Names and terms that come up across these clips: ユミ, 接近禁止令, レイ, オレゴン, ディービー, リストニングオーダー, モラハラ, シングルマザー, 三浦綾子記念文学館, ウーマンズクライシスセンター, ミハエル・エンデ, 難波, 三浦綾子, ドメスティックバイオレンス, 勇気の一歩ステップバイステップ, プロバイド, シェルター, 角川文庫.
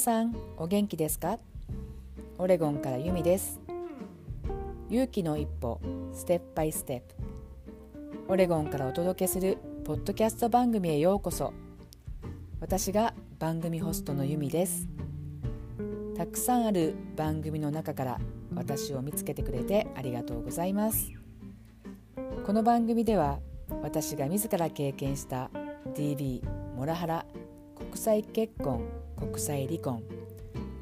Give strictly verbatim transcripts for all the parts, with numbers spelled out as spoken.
さんお元気ですか？オレゴンからユミです。勇気の一歩ステップバイステップ、オレゴンからお届けするポッドキャスト番組へようこそ。私が番組ホストのユミです。たくさんある番組の中から私を見つけてくれてありがとうございます。この番組では私が自ら経験した ディービー、 モラハラ、国際結婚、国際離婚、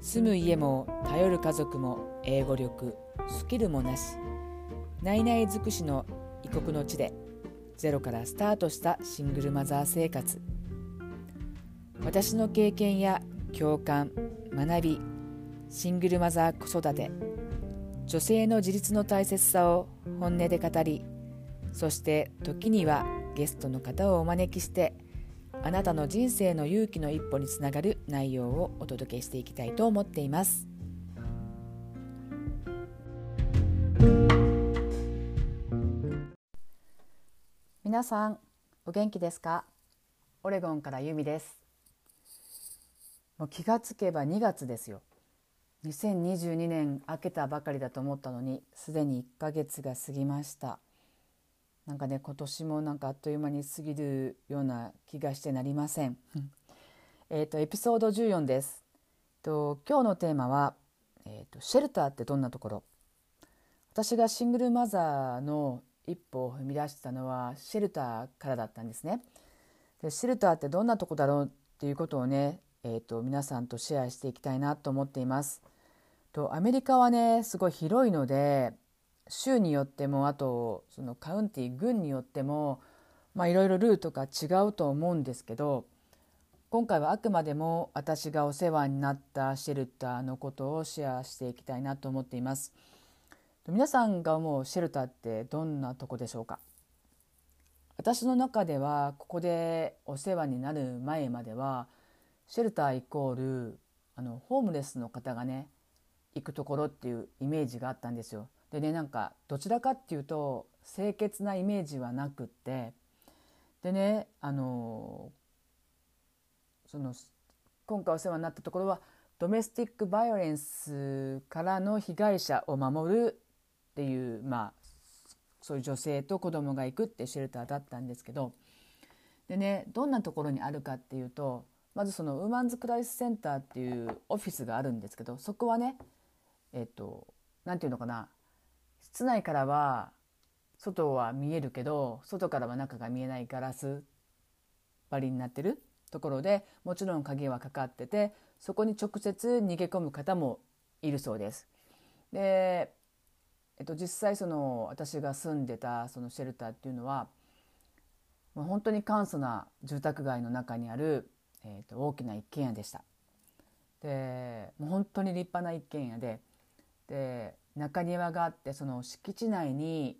住む家も頼る家族も英語力、スキルもなし、ないない尽くしの異国の地でゼロからスタートしたシングルマザー生活、私の経験や共感、学び、シングルマザー子育て、女性の自立の大切さを本音で語り、そして時にはゲストの方をお招きしてあなたの人生の勇気の一歩につながる内容をお届けしていきたいと思っています。皆さんお元気ですか？オレゴンからユミです。もう気がつけばにがつですよ。にせんにじゅうにねん明けたばかりだと思ったのにすでにいっかげつが過ぎました。なんかね、今年もなんかあっという間に過ぎるような気がしてなりません。えとエピソードじゅうよんです。と今日のテーマは、えー、とシェルターってどんなところ。私がシングルマザーの一歩を踏み出したのはシェルターからだったんですね。でシェルターってどんなとこだろうっていうことをね、えー、と皆さんとシェアしていきたいなと思っています。とアメリカはねすごい広いので州によってもあとそのカウンティ、郡によってもまあいろいろルートが違うと思うんですけど、今回はあくまでも私がお世話になったシェルターのことをシェアしていきたいなと思っています。皆さんが思うシェルターってどんなとこでしょうか？私の中ではここでお世話になる前まではシェルターイコールあのホームレスの方がね行くところっていうイメージがあったんですよ。でね、なんかどちらかっていうと清潔なイメージはなくって、でねあのその今回お世話になったところはドメスティックバイオレンスからの被害者を守るっていう、まあそういう女性と子供が行くってシェルターだったんですけど、でねどんなところにあるかっていうと、まずそのウーマンズクライシスセンターっていうオフィスがあるんですけど、そこはねえっとなんていうのかな、室内からは外は見えるけど外からは中が見えないガラス張りになってるところで、もちろん鍵はかかっててそこに直接逃げ込む方もいるそうです。で、えっと、実際その私が住んでたそのシェルターっていうのは本当に簡素な住宅街の中にある、えっと、大きな一軒家でした。でもう本当に立派な一軒家で、で中庭があって、その敷地内に、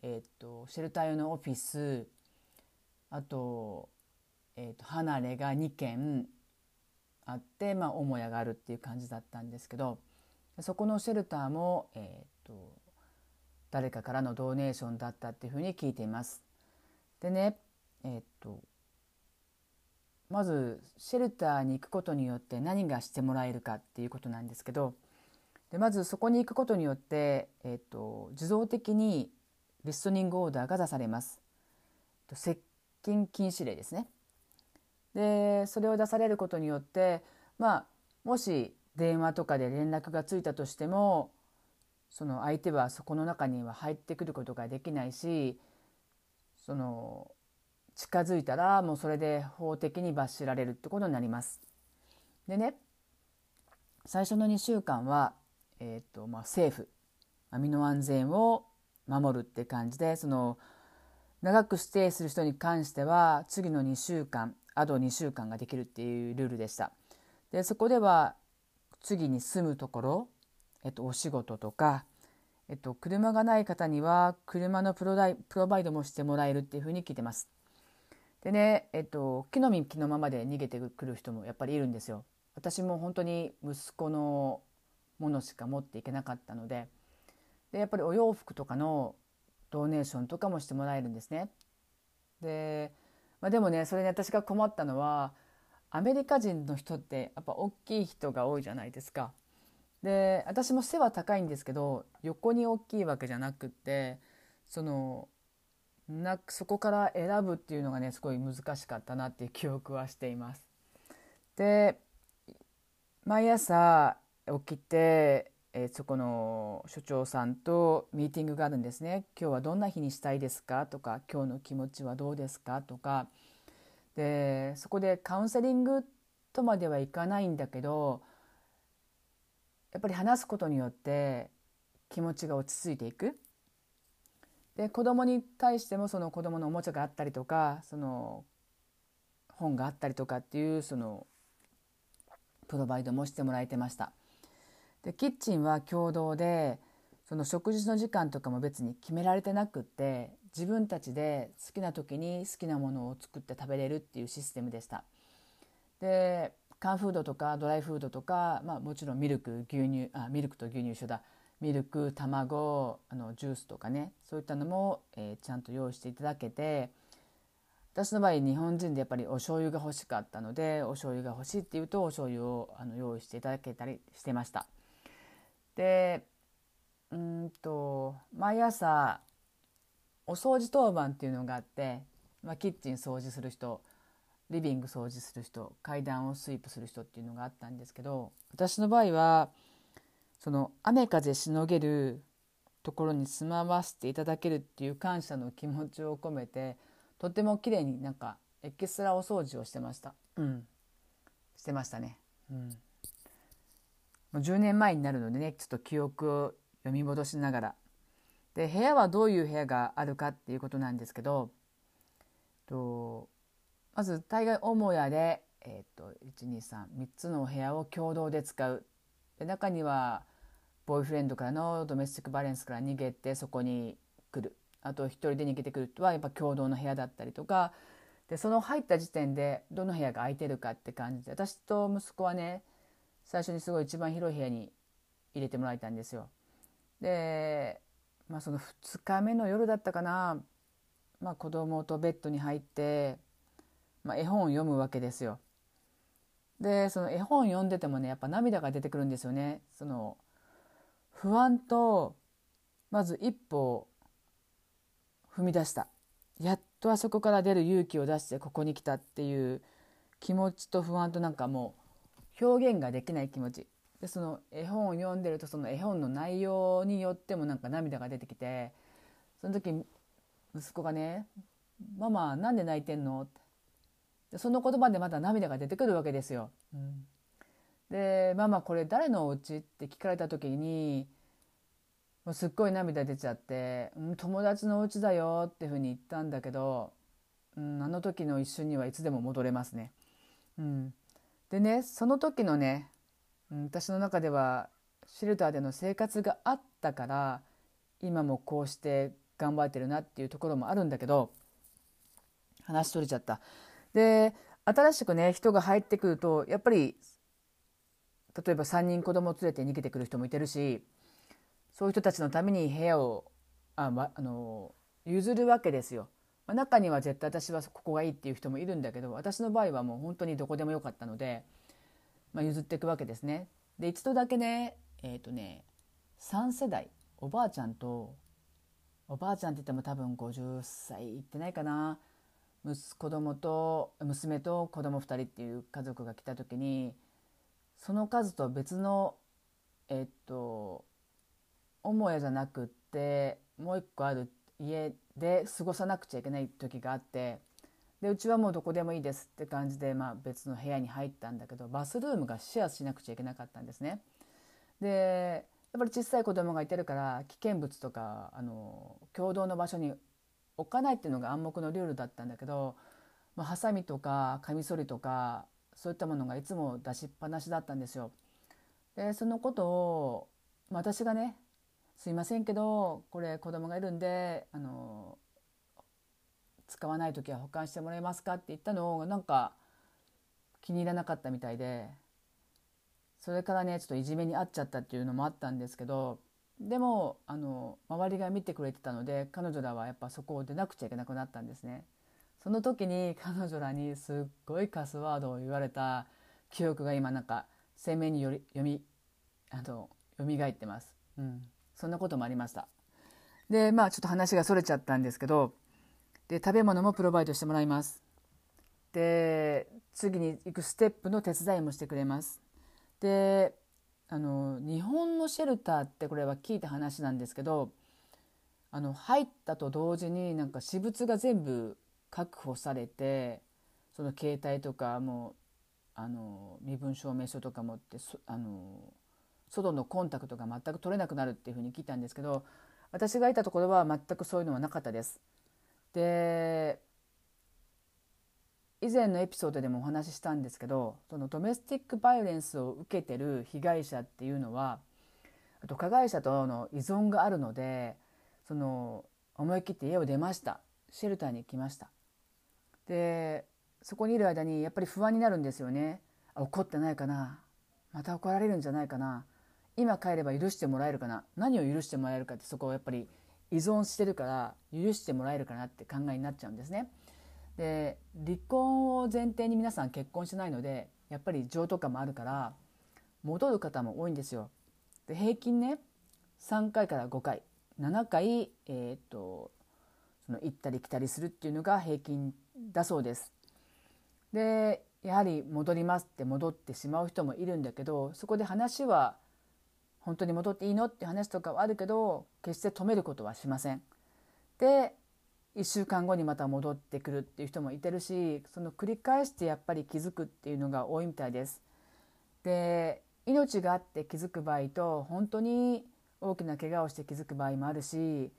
えー、とシェルター用のオフィス、あ と,、えー、と離れがにけんあって、まあ、母屋があるっていう感じだったんですけど、そこのシェルターも、えー、と誰かからのドネーションだったっていうふうに聞いています。でね、えー、とまずシェルターに行くことによって何がしてもらえるかっていうことなんですけど、でまずそこに行くことによって、えー、と自動的にリストニングオーダーが出されます。接近禁止令ですね。でそれを出されることによって、まあ、もし電話とかで連絡がついたとしてもその相手はそこの中には入ってくることができないし、その近づいたらもうそれで法的に罰せられるってことになります。でね最初のにしゅうかんはえーとまあ、セーフ、身の安全を守るって感じで、その長くステイする人に関しては次のにしゅうかん、あとにしゅうかんができるっていうルールでした。でそこでは次に住むところ、えっと、お仕事とか、えっと、車がない方には車のプロダイ、プロバイドもしてもらえるっていうふうに聞いてます。でね、えっと、木の実木のままで逃げてくる人もやっぱりいるんですよ。私も本当に息子のものしか持っていけなかったの で, でやっぱりお洋服とかのドネーションとかもしてもらえるんですね。で、まあ、でもねそれに私が困ったのはアメリカ人の人ってやっぱ大きい人が多いじゃないですか。で、私も背は高いんですけど横に大きいわけじゃなくって、そのなそこから選ぶっていうのがねすごい難しかったなっていう記憶はしています。で、毎朝起きて、えー、そこの所長さんとミーティングがあるんですね。今日はどんな日にしたいですかとか、今日の気持ちはどうですかとかで、そこでカウンセリングとまではいかないんだけど、やっぱり話すことによって気持ちが落ち着いていく。で、子供に対してもその子供のおもちゃがあったりとか、その本があったりとかっていうそのプロバイドもしてもらえてました。で、キッチンは共同でその食事の時間とかも別に決められてなくって、自分たちで好きな時に好きなものを作って食べれるっていうシステムでした。で、缶フードとかドライフードとか、まあ、もちろんミルク牛乳あミルクと牛乳一緒だミルク卵あのジュースとかね、そういったのも、えー、ちゃんと用意していただけて、私の場合日本人でやっぱりお醤油が欲しかったので、お醤油が欲しいっていうとお醤油をあの用意していただけたりしてました。で、うんと毎朝お掃除当番っていうのがあって、まあ、キッチン掃除する人、リビング掃除する人、階段をスイープする人っていうのがあったんですけど、私の場合はその雨風しのげるところに住まわせていただけるっていう感謝の気持ちを込めて、とても綺麗になんかエキストラお掃除をしてました。うん、してましたね。うん、もうじゅうねんまえになるのでね、ちょっと記憶を読み戻しながら。で、部屋はどういう部屋があるかっていうことなんですけど、とまず大概母屋で、えー、といち、に、さん、みっつつのお部屋を共同で使う。で、中にはボーイフレンドからのドメスティックバイオレンスから逃げてそこに来る、あと一人で逃げてくるとはやっぱ共同の部屋だったりとかで、その入った時点でどの部屋が空いてるかって感じで、私と息子はね最初にすごい一番広い部屋に入れてもらえたんですよ。で、まあ、そのふつかめの夜だったかな、まあ、子供とベッドに入って、まあ、絵本を読むわけですよ。で、その絵本読んでてもねやっぱ涙が出てくるんですよね。その不安とまず一歩踏み出した、やっとあそこから出る勇気を出してここに来たっていう気持ちと不安と、なんかもう表現ができない気持ちで、その絵本を読んでるとその絵本の内容によってもなんか涙が出てきて、その時息子がね「ママなんで泣いてんの?」ってその言葉でまた涙が出てくるわけですよ。うん、で「ママこれ誰のお家?」って聞かれた時にもうすっごい涙出ちゃって「うん、友達のお家だよ」っていうふうに言ったんだけど、うん、あの時の一瞬にはいつでも戻れますね。うん、でね、その時のね私の中ではシェルターでの生活があったから今もこうして頑張ってるなっていうところもあるんだけど、話取れちゃった。で、新しくね人が入ってくるとやっぱり例えばさんにん子供を連れて逃げてくる人もいてるし、そういう人たちのために部屋をあ、ま、あの譲るわけですよ。まあ、中には絶対私はここがいいっていう人もいるんだけど、私の場合はもう本当にどこでもよかったので、まあ、譲っていくわけですね。で、一度だけね、えっとね、さん世代、おばあちゃんと、おばあちゃんって言っても多分ごじゅっさいいってないかな、息子供と娘と子供ふたりっていう家族が来た時に、その数と別のえっと母屋じゃなくってもう一個ある家で過ごさなくちゃいけない時があって、でうちはもうどこでもいいですって感じで、まあ、別の部屋に入ったんだけど、バスルームがシェアしなくちゃいけなかったんですね。でやっぱり小さい子供がいてるから危険物とかあの共同の場所に置かないっていうのが暗黙のルールだったんだけど、まあ、ハサミとかカミソリとかそういったものがいつも出しっぱなしだったんですよ。でそのことを、まあ、私がねすいませんけどこれ子供がいるんであの使わないときは保管してもらえますかって言ったのをなんか気に入らなかったみたいで、それからねちょっといじめに遭っちゃったっていうのもあったんですけど、でもあの周りが見てくれてたので彼女らはやっぱそこを出なくちゃいけなくなったんですね。その時に彼女らにすっごいカスワードを言われた記憶が今なんか鮮明により読みあの蘇ってます、うん、そんなこともありました。でまあちょっと話がそれちゃったんですけど、で食べ物もプロバイドしてもらいます。で次に行くステップの手伝いもしてくれます。であの日本のシェルターってこれは聞いた話なんですけど、あの入ったと同時になんか私物が全部確保されて、その携帯とかもあの身分証明書とか持ってあの外のコンタクトが全く取れなくなるっていうふうに聞いたんですけど、私がいたところは全くそういうのはなかったです。で以前のエピソードでもお話ししたんですけど、そのドメスティックバイオレンスを受けてる被害者っていうのは、あと加害者との依存があるので、その思い切って家を出ました。シェルターに行きました。で、そこにいる間にやっぱり不安になるんですよね。あ、怒ってないかな。また怒られるんじゃないかな。今帰れば許してもらえるかな。何を許してもらえるかって、そこをやっぱり依存してるから許してもらえるかなって考えになっちゃうんですね。で離婚を前提に皆さん結婚しないので、やっぱり情とかもあるから戻る方も多いんですよ。で平均ねさんかいからごかいななかい、えー、っとその行ったり来たりするっていうのが平均だそうです。でやはり戻りますって戻ってしまう人もいるんだけど、そこで話は本当に戻っていいのって話とかはあるけど、決して止めることはしません。でいっしゅうかんごにまた戻ってくるっていう人もいてるし、その繰り返してやっぱり気づくっていうのが多いみたいです。で、命があって気づく場合と、本当に大きな怪我をして気づく場合もあるし、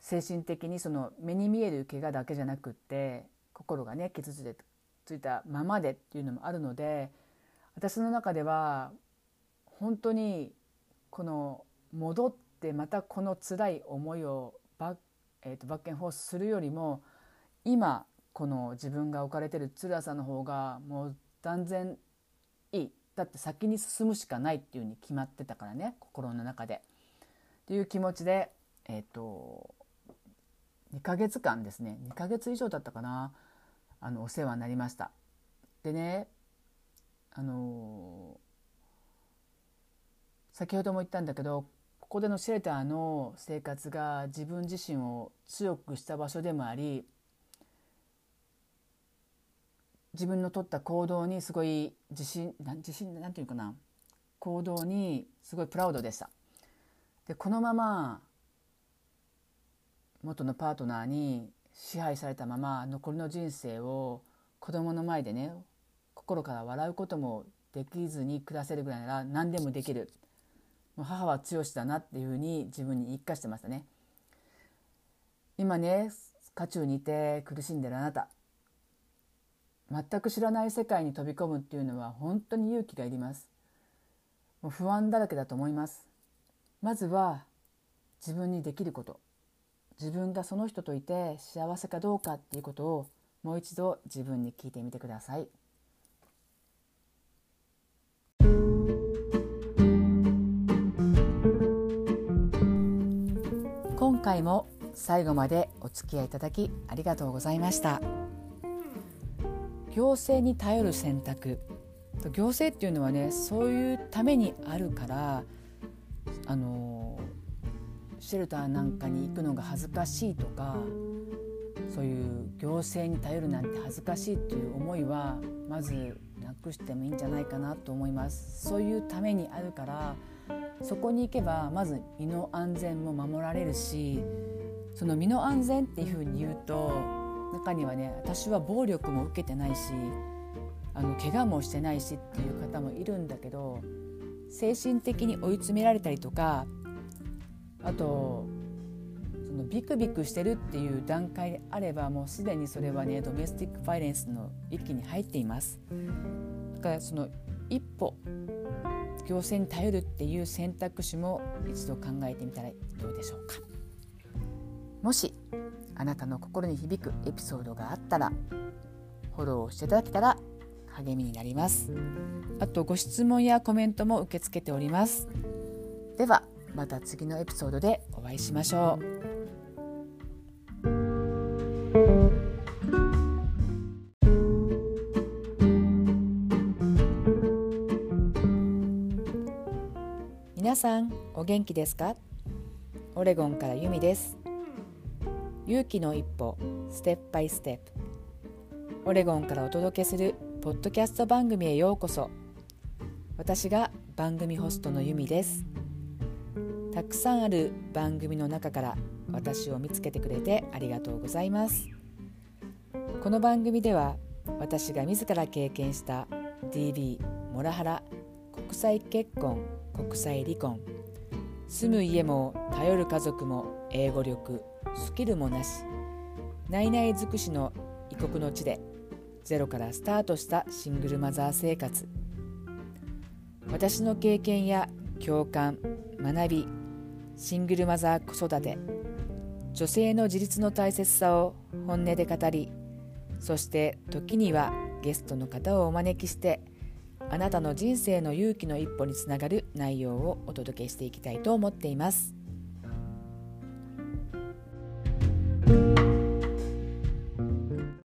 精神的にその目に見える怪我だけじゃなくって、心がね傷ついたままでっていうのもあるので、私の中では本当にこの戻ってまたこの辛い思いをバッえー、とバッケンフォースするよりも、今この自分が置かれてる辛さの方がもう断然いい。だって先に進むしかないっていう風に決まってたからね、心の中でっていう気持ちで、えー、とにかげつかんですね、にかげついじょうだったかな、あのお世話になりました。でね、あのー、先ほども言ったんだけど、ここでのシェルターの生活が自分自身を強くした場所でもあり、自分の取った行動にすごい自信、自信なんていうかな、行動にすごいプラウドでした。で、このまま元のパートナーに支配されたまま残りの人生を子供の前でね、心から笑うこともできずに暮らせるぐらいなら何でもできる。母は強しだなっていうふうに自分に言い聞かせてましたね。今ね、渦中にいて苦しんでるあなた、全く知らない世界に飛び込むっていうのは本当に勇気がいります。もう不安だらけだと思います。まずは自分にできること、自分がその人といて幸せかどうかっていうことをもう一度自分に聞いてみてください。今回も最後までお付き合いいただきありがとうございました。行政に頼る選択。行政っていうのはね、そういうためにあるから、あのシェルターなんかに行くのが恥ずかしいとか、そういう行政に頼るなんて恥ずかしいっていう思いはまずなくしてもいいんじゃないかなと思います。そういうためにあるから、そこに行けばまず身の安全も守られるし、その身の安全っていうふうに言うと、中にはね、私は暴力も受けてないし、あの怪我もしてないしっていう方もいるんだけど、精神的に追い詰められたりとか、あとそのビクビクしてるっていう段階であれば、もうすでにそれはねドメスティックバイオレンスの域に入っています。だからその一歩行政に頼るっていう選択肢も一度考えてみたらどうでしょうか。もしあなたの心に響くエピソードがあったらフォローしていただけたら励みになります。あとご質問やコメントも受け付けております。ではまた次のエピソードでお会いしましょう。皆さんお元気ですか？オレゴンからユミです。勇気の一歩ステップバイステップ、オレゴンからお届けするポッドキャスト番組へようこそ。私が番組ホストのユミです。たくさんある番組の中から私を見つけてくれてありがとうございます。この番組では私が自ら経験した ディービー、 モラハラ、国際結婚、国際離婚、住む家も頼る家族も英語力、スキルもなし、ないない尽くしの異国の地でゼロからスタートしたシングルマザー生活、私の経験や共感、学び、シングルマザー子育て、女性の自立の大切さを本音で語り、そして時にはゲストの方をお招きしてあなたの人生の勇気の一歩につながる内容をお届けしていきたいと思っています。